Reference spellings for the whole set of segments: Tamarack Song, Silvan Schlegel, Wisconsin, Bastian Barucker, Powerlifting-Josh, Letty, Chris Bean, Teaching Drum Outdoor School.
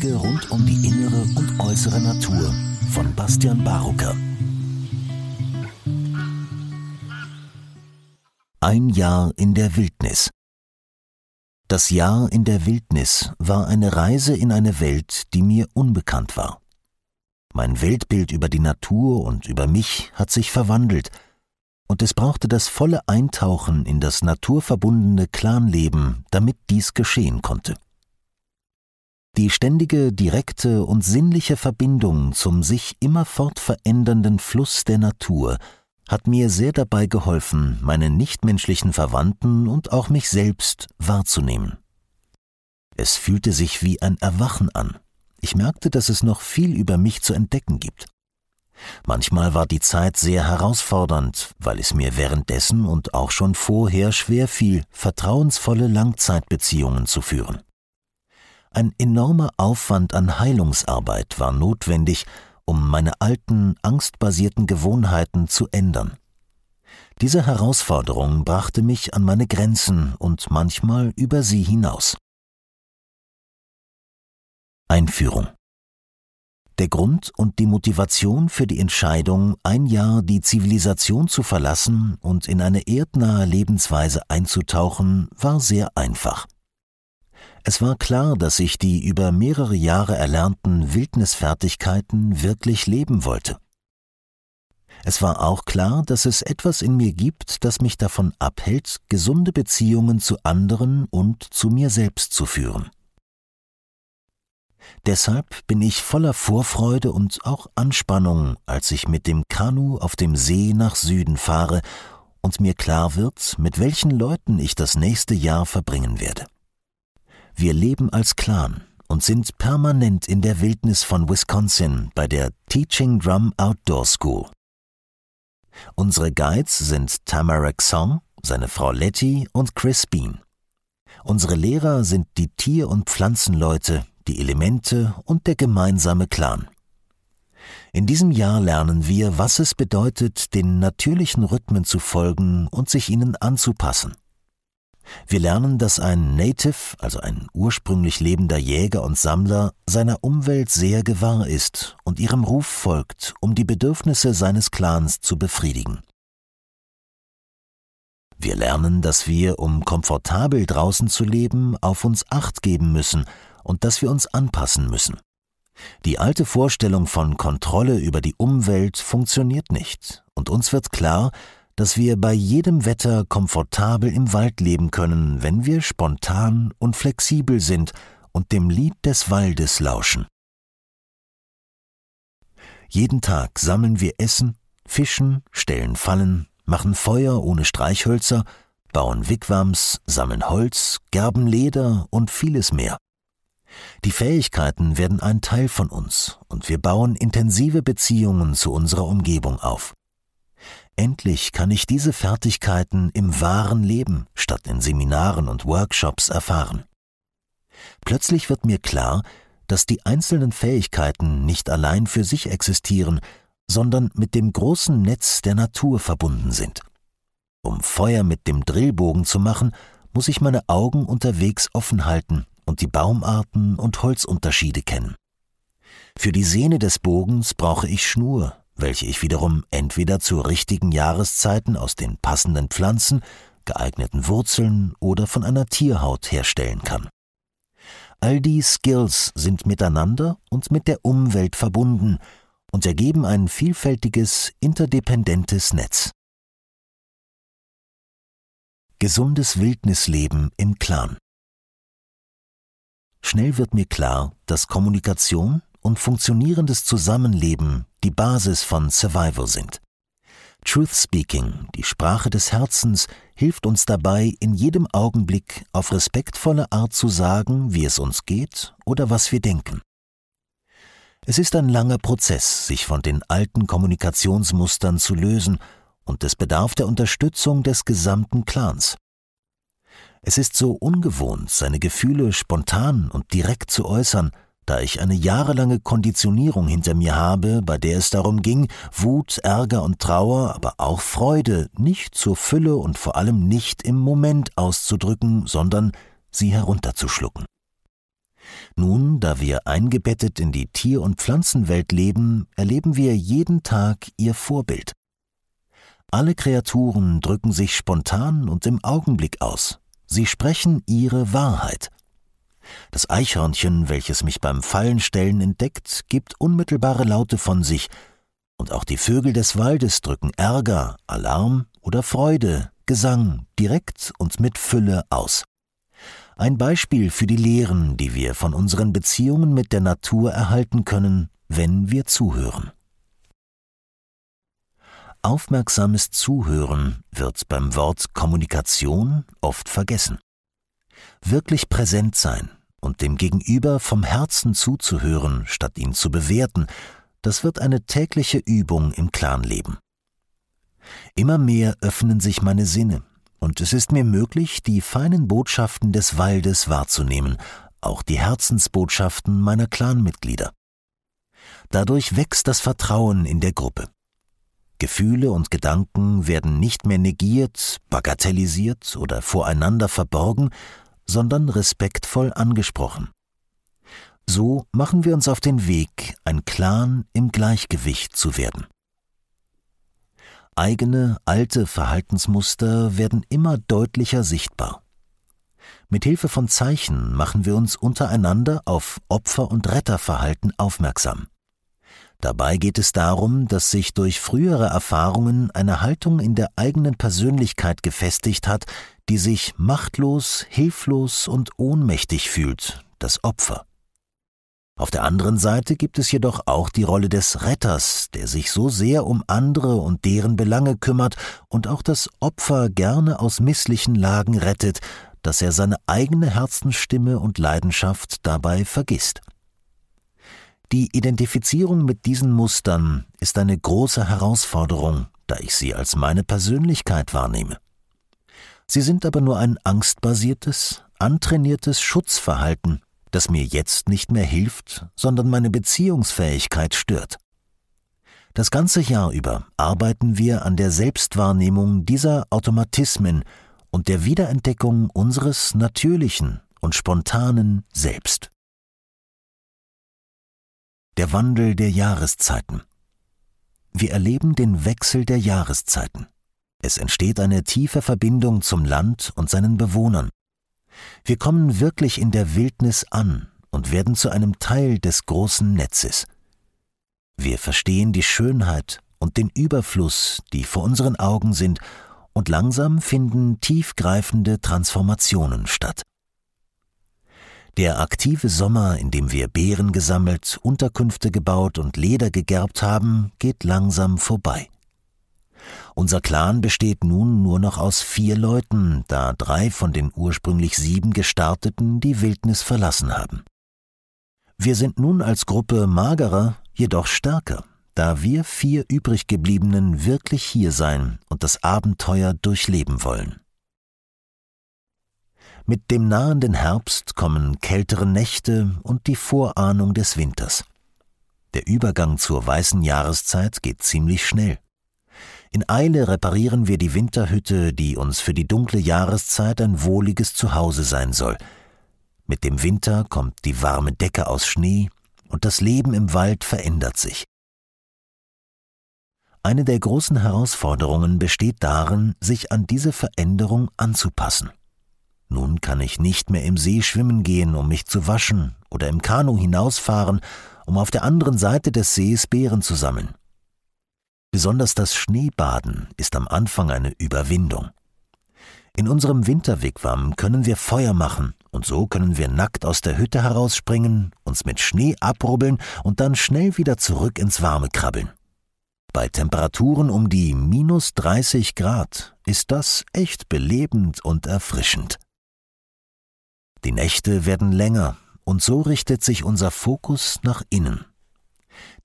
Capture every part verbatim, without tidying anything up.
Wege rund um die innere und äußere Natur von Bastian Barucker. Ein Jahr in der Wildnis. Das Jahr in der Wildnis war eine Reise in eine Welt, die mir unbekannt war. Mein Weltbild über die Natur und über mich hat sich verwandelt, und es brauchte das volle Eintauchen in das naturverbundene Clanleben, damit dies geschehen konnte. Die ständige, direkte und sinnliche Verbindung zum sich immerfort verändernden Fluss der Natur hat mir sehr dabei geholfen, meine nichtmenschlichen Verwandten und auch mich selbst wahrzunehmen. Es fühlte sich wie ein Erwachen an. Ich merkte, dass es noch viel über mich zu entdecken gibt. Manchmal war die Zeit sehr herausfordernd, weil es mir währenddessen und auch schon vorher schwer fiel, vertrauensvolle Langzeitbeziehungen zu führen. Ein enormer Aufwand an Heilungsarbeit war notwendig, um meine alten, angstbasierten Gewohnheiten zu ändern. Diese Herausforderung brachte mich an meine Grenzen und manchmal über sie hinaus. Einführung. Der Grund und die Motivation für die Entscheidung, ein Jahr die Zivilisation zu verlassen und in eine erdnahe Lebensweise einzutauchen, war sehr einfach. Es war klar, dass ich die über mehrere Jahre erlernten Wildnisfertigkeiten wirklich leben wollte. Es war auch klar, dass es etwas in mir gibt, das mich davon abhält, gesunde Beziehungen zu anderen und zu mir selbst zu führen. Deshalb bin ich voller Vorfreude und auch Anspannung, als ich mit dem Kanu auf dem See nach Süden fahre und mir klar wird, mit welchen Leuten ich das nächste Jahr verbringen werde. Wir leben als Clan und sind permanent in der Wildnis von Wisconsin bei der Teaching Drum Outdoor School. Unsere Guides sind Tamarack Song, seine Frau Letty und Chris Bean. Unsere Lehrer sind die Tier- und Pflanzenleute, die Elemente und der gemeinsame Clan. In diesem Jahr lernen wir, was es bedeutet, den natürlichen Rhythmen zu folgen und sich ihnen anzupassen. Wir lernen, dass ein Native, also ein ursprünglich lebender Jäger und Sammler, seiner Umwelt sehr gewahr ist und ihrem Ruf folgt, um die Bedürfnisse seines Clans zu befriedigen. Wir lernen, dass wir, um komfortabel draußen zu leben, auf uns Acht geben müssen und dass wir uns anpassen müssen. Die alte Vorstellung von Kontrolle über die Umwelt funktioniert nicht, und uns wird klar, dass wir bei jedem Wetter komfortabel im Wald leben können, wenn wir spontan und flexibel sind und dem Lied des Waldes lauschen. Jeden Tag sammeln wir Essen, fischen, stellen Fallen, machen Feuer ohne Streichhölzer, bauen Wigwams, sammeln Holz, gerben Leder und vieles mehr. Die Fähigkeiten werden ein Teil von uns und wir bauen intensive Beziehungen zu unserer Umgebung auf. Endlich kann ich diese Fertigkeiten im wahren Leben statt in Seminaren und Workshops erfahren. Plötzlich wird mir klar, dass die einzelnen Fähigkeiten nicht allein für sich existieren, sondern mit dem großen Netz der Natur verbunden sind. Um Feuer mit dem Drillbogen zu machen, muss ich meine Augen unterwegs offen halten und die Baumarten und Holzunterschiede kennen. Für die Sehne des Bogens brauche ich Schnur, welche ich wiederum entweder zu richtigen Jahreszeiten aus den passenden Pflanzen, geeigneten Wurzeln oder von einer Tierhaut herstellen kann. All die Skills sind miteinander und mit der Umwelt verbunden und ergeben ein vielfältiges, interdependentes Netz. Gesundes Wildnisleben im Clan. Schnell wird mir klar, dass Kommunikation und funktionierendes Zusammenleben die Basis von Survival sind. Truth Speaking, die Sprache des Herzens, hilft uns dabei, in jedem Augenblick auf respektvolle Art zu sagen, wie es uns geht oder was wir denken. Es ist ein langer Prozess, sich von den alten Kommunikationsmustern zu lösen, und es bedarf der Unterstützung des gesamten Clans. Es ist so ungewohnt, seine Gefühle spontan und direkt zu äußern, da ich eine jahrelange Konditionierung hinter mir habe, bei der es darum ging, Wut, Ärger und Trauer, aber auch Freude nicht zur Fülle und vor allem nicht im Moment auszudrücken, sondern sie herunterzuschlucken. Nun, da wir eingebettet in die Tier- und Pflanzenwelt leben, erleben wir jeden Tag ihr Vorbild. Alle Kreaturen drücken sich spontan und im Augenblick aus. Sie sprechen ihre Wahrheit. Das Eichhörnchen, welches mich beim Fallenstellen entdeckt, gibt unmittelbare Laute von sich, und auch die Vögel des Waldes drücken Ärger, Alarm oder Freude, Gesang direkt und mit Fülle aus. Ein Beispiel für die Lehren, die wir von unseren Beziehungen mit der Natur erhalten können, wenn wir zuhören. Aufmerksames Zuhören wird beim Wort Kommunikation oft vergessen. Wirklich präsent sein und dem Gegenüber vom Herzen zuzuhören, statt ihn zu bewerten, das wird eine tägliche Übung im Clanleben. Immer mehr öffnen sich meine Sinne und es ist mir möglich, die feinen Botschaften des Waldes wahrzunehmen, auch die Herzensbotschaften meiner Clanmitglieder. Dadurch wächst das Vertrauen in der Gruppe. Gefühle und Gedanken werden nicht mehr negiert, bagatellisiert oder voreinander verborgen, sondern respektvoll angesprochen. So machen wir uns auf den Weg, ein Clan im Gleichgewicht zu werden. Eigene, alte Verhaltensmuster werden immer deutlicher sichtbar. Mit Hilfe von Zeichen machen wir uns untereinander auf Opfer- und Retterverhalten aufmerksam. Dabei geht es darum, dass sich durch frühere Erfahrungen eine Haltung in der eigenen Persönlichkeit gefestigt hat, die sich machtlos, hilflos und ohnmächtig fühlt, das Opfer. Auf der anderen Seite gibt es jedoch auch die Rolle des Retters, der sich so sehr um andere und deren Belange kümmert und auch das Opfer gerne aus misslichen Lagen rettet, dass er seine eigene Herzensstimme und Leidenschaft dabei vergisst. Die Identifizierung mit diesen Mustern ist eine große Herausforderung, da ich sie als meine Persönlichkeit wahrnehme. Sie sind aber nur ein angstbasiertes, antrainiertes Schutzverhalten, das mir jetzt nicht mehr hilft, sondern meine Beziehungsfähigkeit stört. Das ganze Jahr über arbeiten wir an der Selbstwahrnehmung dieser Automatismen und der Wiederentdeckung unseres natürlichen und spontanen Selbst. Der Wandel der Jahreszeiten. Wir erleben den Wechsel der Jahreszeiten. Es entsteht eine tiefe Verbindung zum Land und seinen Bewohnern. Wir kommen wirklich in der Wildnis an und werden zu einem Teil des großen Netzes. Wir verstehen die Schönheit und den Überfluss, die vor unseren Augen sind, und langsam finden tiefgreifende Transformationen statt. Der aktive Sommer, in dem wir Beeren gesammelt, Unterkünfte gebaut und Leder gegerbt haben, geht langsam vorbei. Unser Clan besteht nun nur noch aus vier Leuten, da drei von den ursprünglich sieben Gestarteten die Wildnis verlassen haben. Wir sind nun als Gruppe magerer, jedoch stärker, da wir vier übriggebliebenen wirklich hier sein und das Abenteuer durchleben wollen. Mit dem nahenden Herbst kommen kältere Nächte und die Vorahnung des Winters. Der Übergang zur weißen Jahreszeit geht ziemlich schnell. In Eile reparieren wir die Winterhütte, die uns für die dunkle Jahreszeit ein wohliges Zuhause sein soll. Mit dem Winter kommt die warme Decke aus Schnee und das Leben im Wald verändert sich. Eine der großen Herausforderungen besteht darin, sich an diese Veränderung anzupassen. Nun kann ich nicht mehr im See schwimmen gehen, um mich zu waschen, oder im Kanu hinausfahren, um auf der anderen Seite des Sees Beeren zu sammeln. Besonders das Schneebaden ist am Anfang eine Überwindung. In unserem Winterwigwam können wir Feuer machen und so können wir nackt aus der Hütte herausspringen, uns mit Schnee abrubbeln und dann schnell wieder zurück ins Warme krabbeln. Bei Temperaturen um die minus dreißig Grad ist das echt belebend und erfrischend. Die Nächte werden länger und so richtet sich unser Fokus nach innen.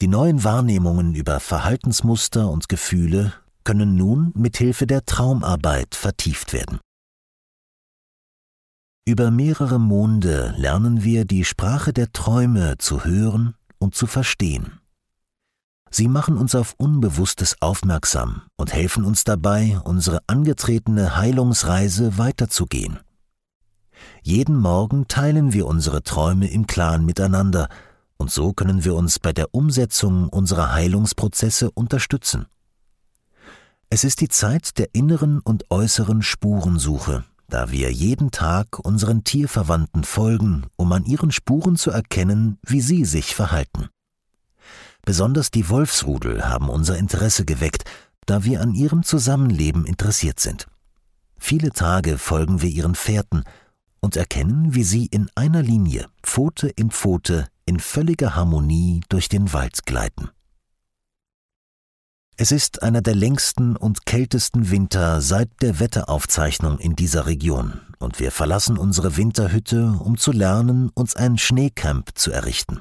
Die neuen Wahrnehmungen über Verhaltensmuster und Gefühle können nun mithilfe der Traumarbeit vertieft werden. Über mehrere Monde lernen wir, die Sprache der Träume zu hören und zu verstehen. Sie machen uns auf Unbewusstes aufmerksam und helfen uns dabei, unsere angetretene Heilungsreise weiterzugehen. Jeden Morgen teilen wir unsere Träume im Clan miteinander und so können wir uns bei der Umsetzung unserer Heilungsprozesse unterstützen. Es ist die Zeit der inneren und äußeren Spurensuche, da wir jeden Tag unseren Tierverwandten folgen, um an ihren Spuren zu erkennen, wie sie sich verhalten. Besonders die Wolfsrudel haben unser Interesse geweckt, da wir an ihrem Zusammenleben interessiert sind. Viele Tage folgen wir ihren Fährten und erkennen, wie sie in einer Linie, Pfote in Pfote, in völliger Harmonie durch den Wald gleiten. Es ist einer der längsten und kältesten Winter seit der Wetteraufzeichnung in dieser Region und wir verlassen unsere Winterhütte, um zu lernen, uns ein Schneecamp zu errichten.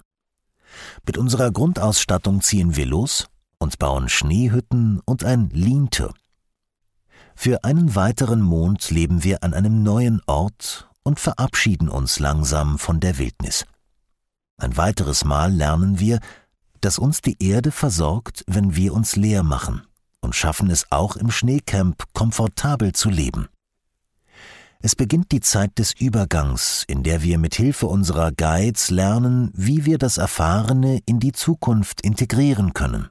Mit unserer Grundausstattung ziehen wir los und bauen Schneehütten und ein Lean-To. Für einen weiteren Mond leben wir an einem neuen Ort und verabschieden uns langsam von der Wildnis. Ein weiteres Mal lernen wir, dass uns die Erde versorgt, wenn wir uns leer machen und schaffen es auch im Schneecamp komfortabel zu leben. Es beginnt die Zeit des Übergangs, in der wir mit Hilfe unserer Guides lernen, wie wir das Erfahrene in die Zukunft integrieren können.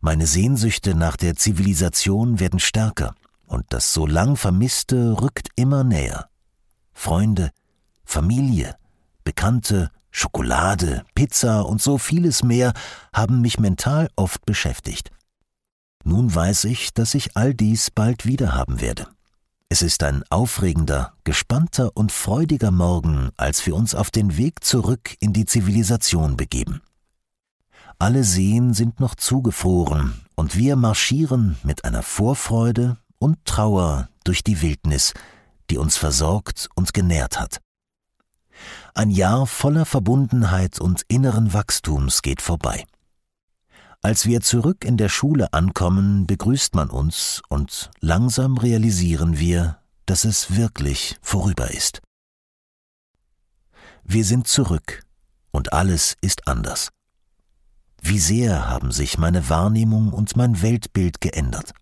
Meine Sehnsüchte nach der Zivilisation werden stärker und das so lang Vermisste rückt immer näher. Freunde, Familie, Bekannte, Schokolade, Pizza und so vieles mehr haben mich mental oft beschäftigt. Nun weiß ich, dass ich all dies bald wiederhaben werde. Es ist ein aufregender, gespannter und freudiger Morgen, als wir uns auf den Weg zurück in die Zivilisation begeben. Alle Seen sind noch zugefroren und wir marschieren mit einer Vorfreude und Trauer durch die Wildnis, die uns versorgt und genährt hat. Ein Jahr voller Verbundenheit und inneren Wachstums geht vorbei. Als wir zurück in der Schule ankommen, begrüßt man uns und langsam realisieren wir, dass es wirklich vorüber ist. Wir sind zurück und alles ist anders. Wie sehr haben sich meine Wahrnehmung und mein Weltbild geändert.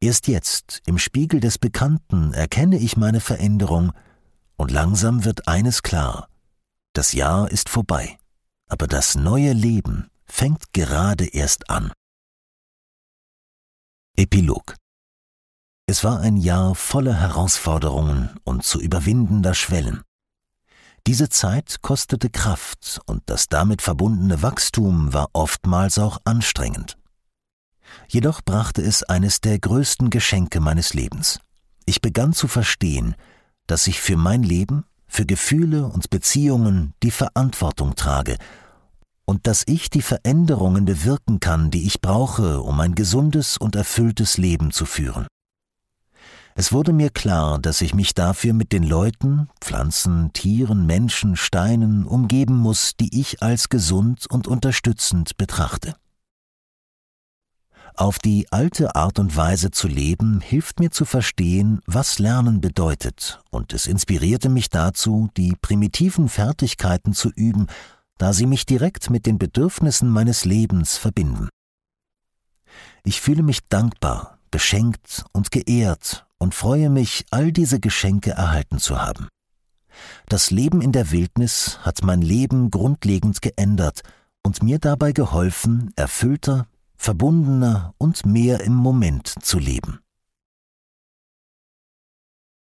Erst jetzt, im Spiegel des Bekannten, erkenne ich meine Veränderung und langsam wird eines klar: Das Jahr ist vorbei, aber das neue Leben fängt gerade erst an. Epilog. Es war ein Jahr voller Herausforderungen und zu überwindender Schwellen. Diese Zeit kostete Kraft und das damit verbundene Wachstum war oftmals auch anstrengend. Jedoch brachte es eines der größten Geschenke meines Lebens. Ich begann zu verstehen, dass ich für mein Leben, für Gefühle und Beziehungen die Verantwortung trage und dass ich die Veränderungen bewirken kann, die ich brauche, um ein gesundes und erfülltes Leben zu führen. Es wurde mir klar, dass ich mich dafür mit den Leuten, Pflanzen, Tieren, Menschen, Steinen umgeben muss, die ich als gesund und unterstützend betrachte. Auf die alte Art und Weise zu leben, hilft mir zu verstehen, was Lernen bedeutet, und es inspirierte mich dazu, die primitiven Fertigkeiten zu üben, da sie mich direkt mit den Bedürfnissen meines Lebens verbinden. Ich fühle mich dankbar, beschenkt und geehrt und freue mich, all diese Geschenke erhalten zu haben. Das Leben in der Wildnis hat mein Leben grundlegend geändert und mir dabei geholfen, erfüllter, verbundener und mehr im Moment zu leben.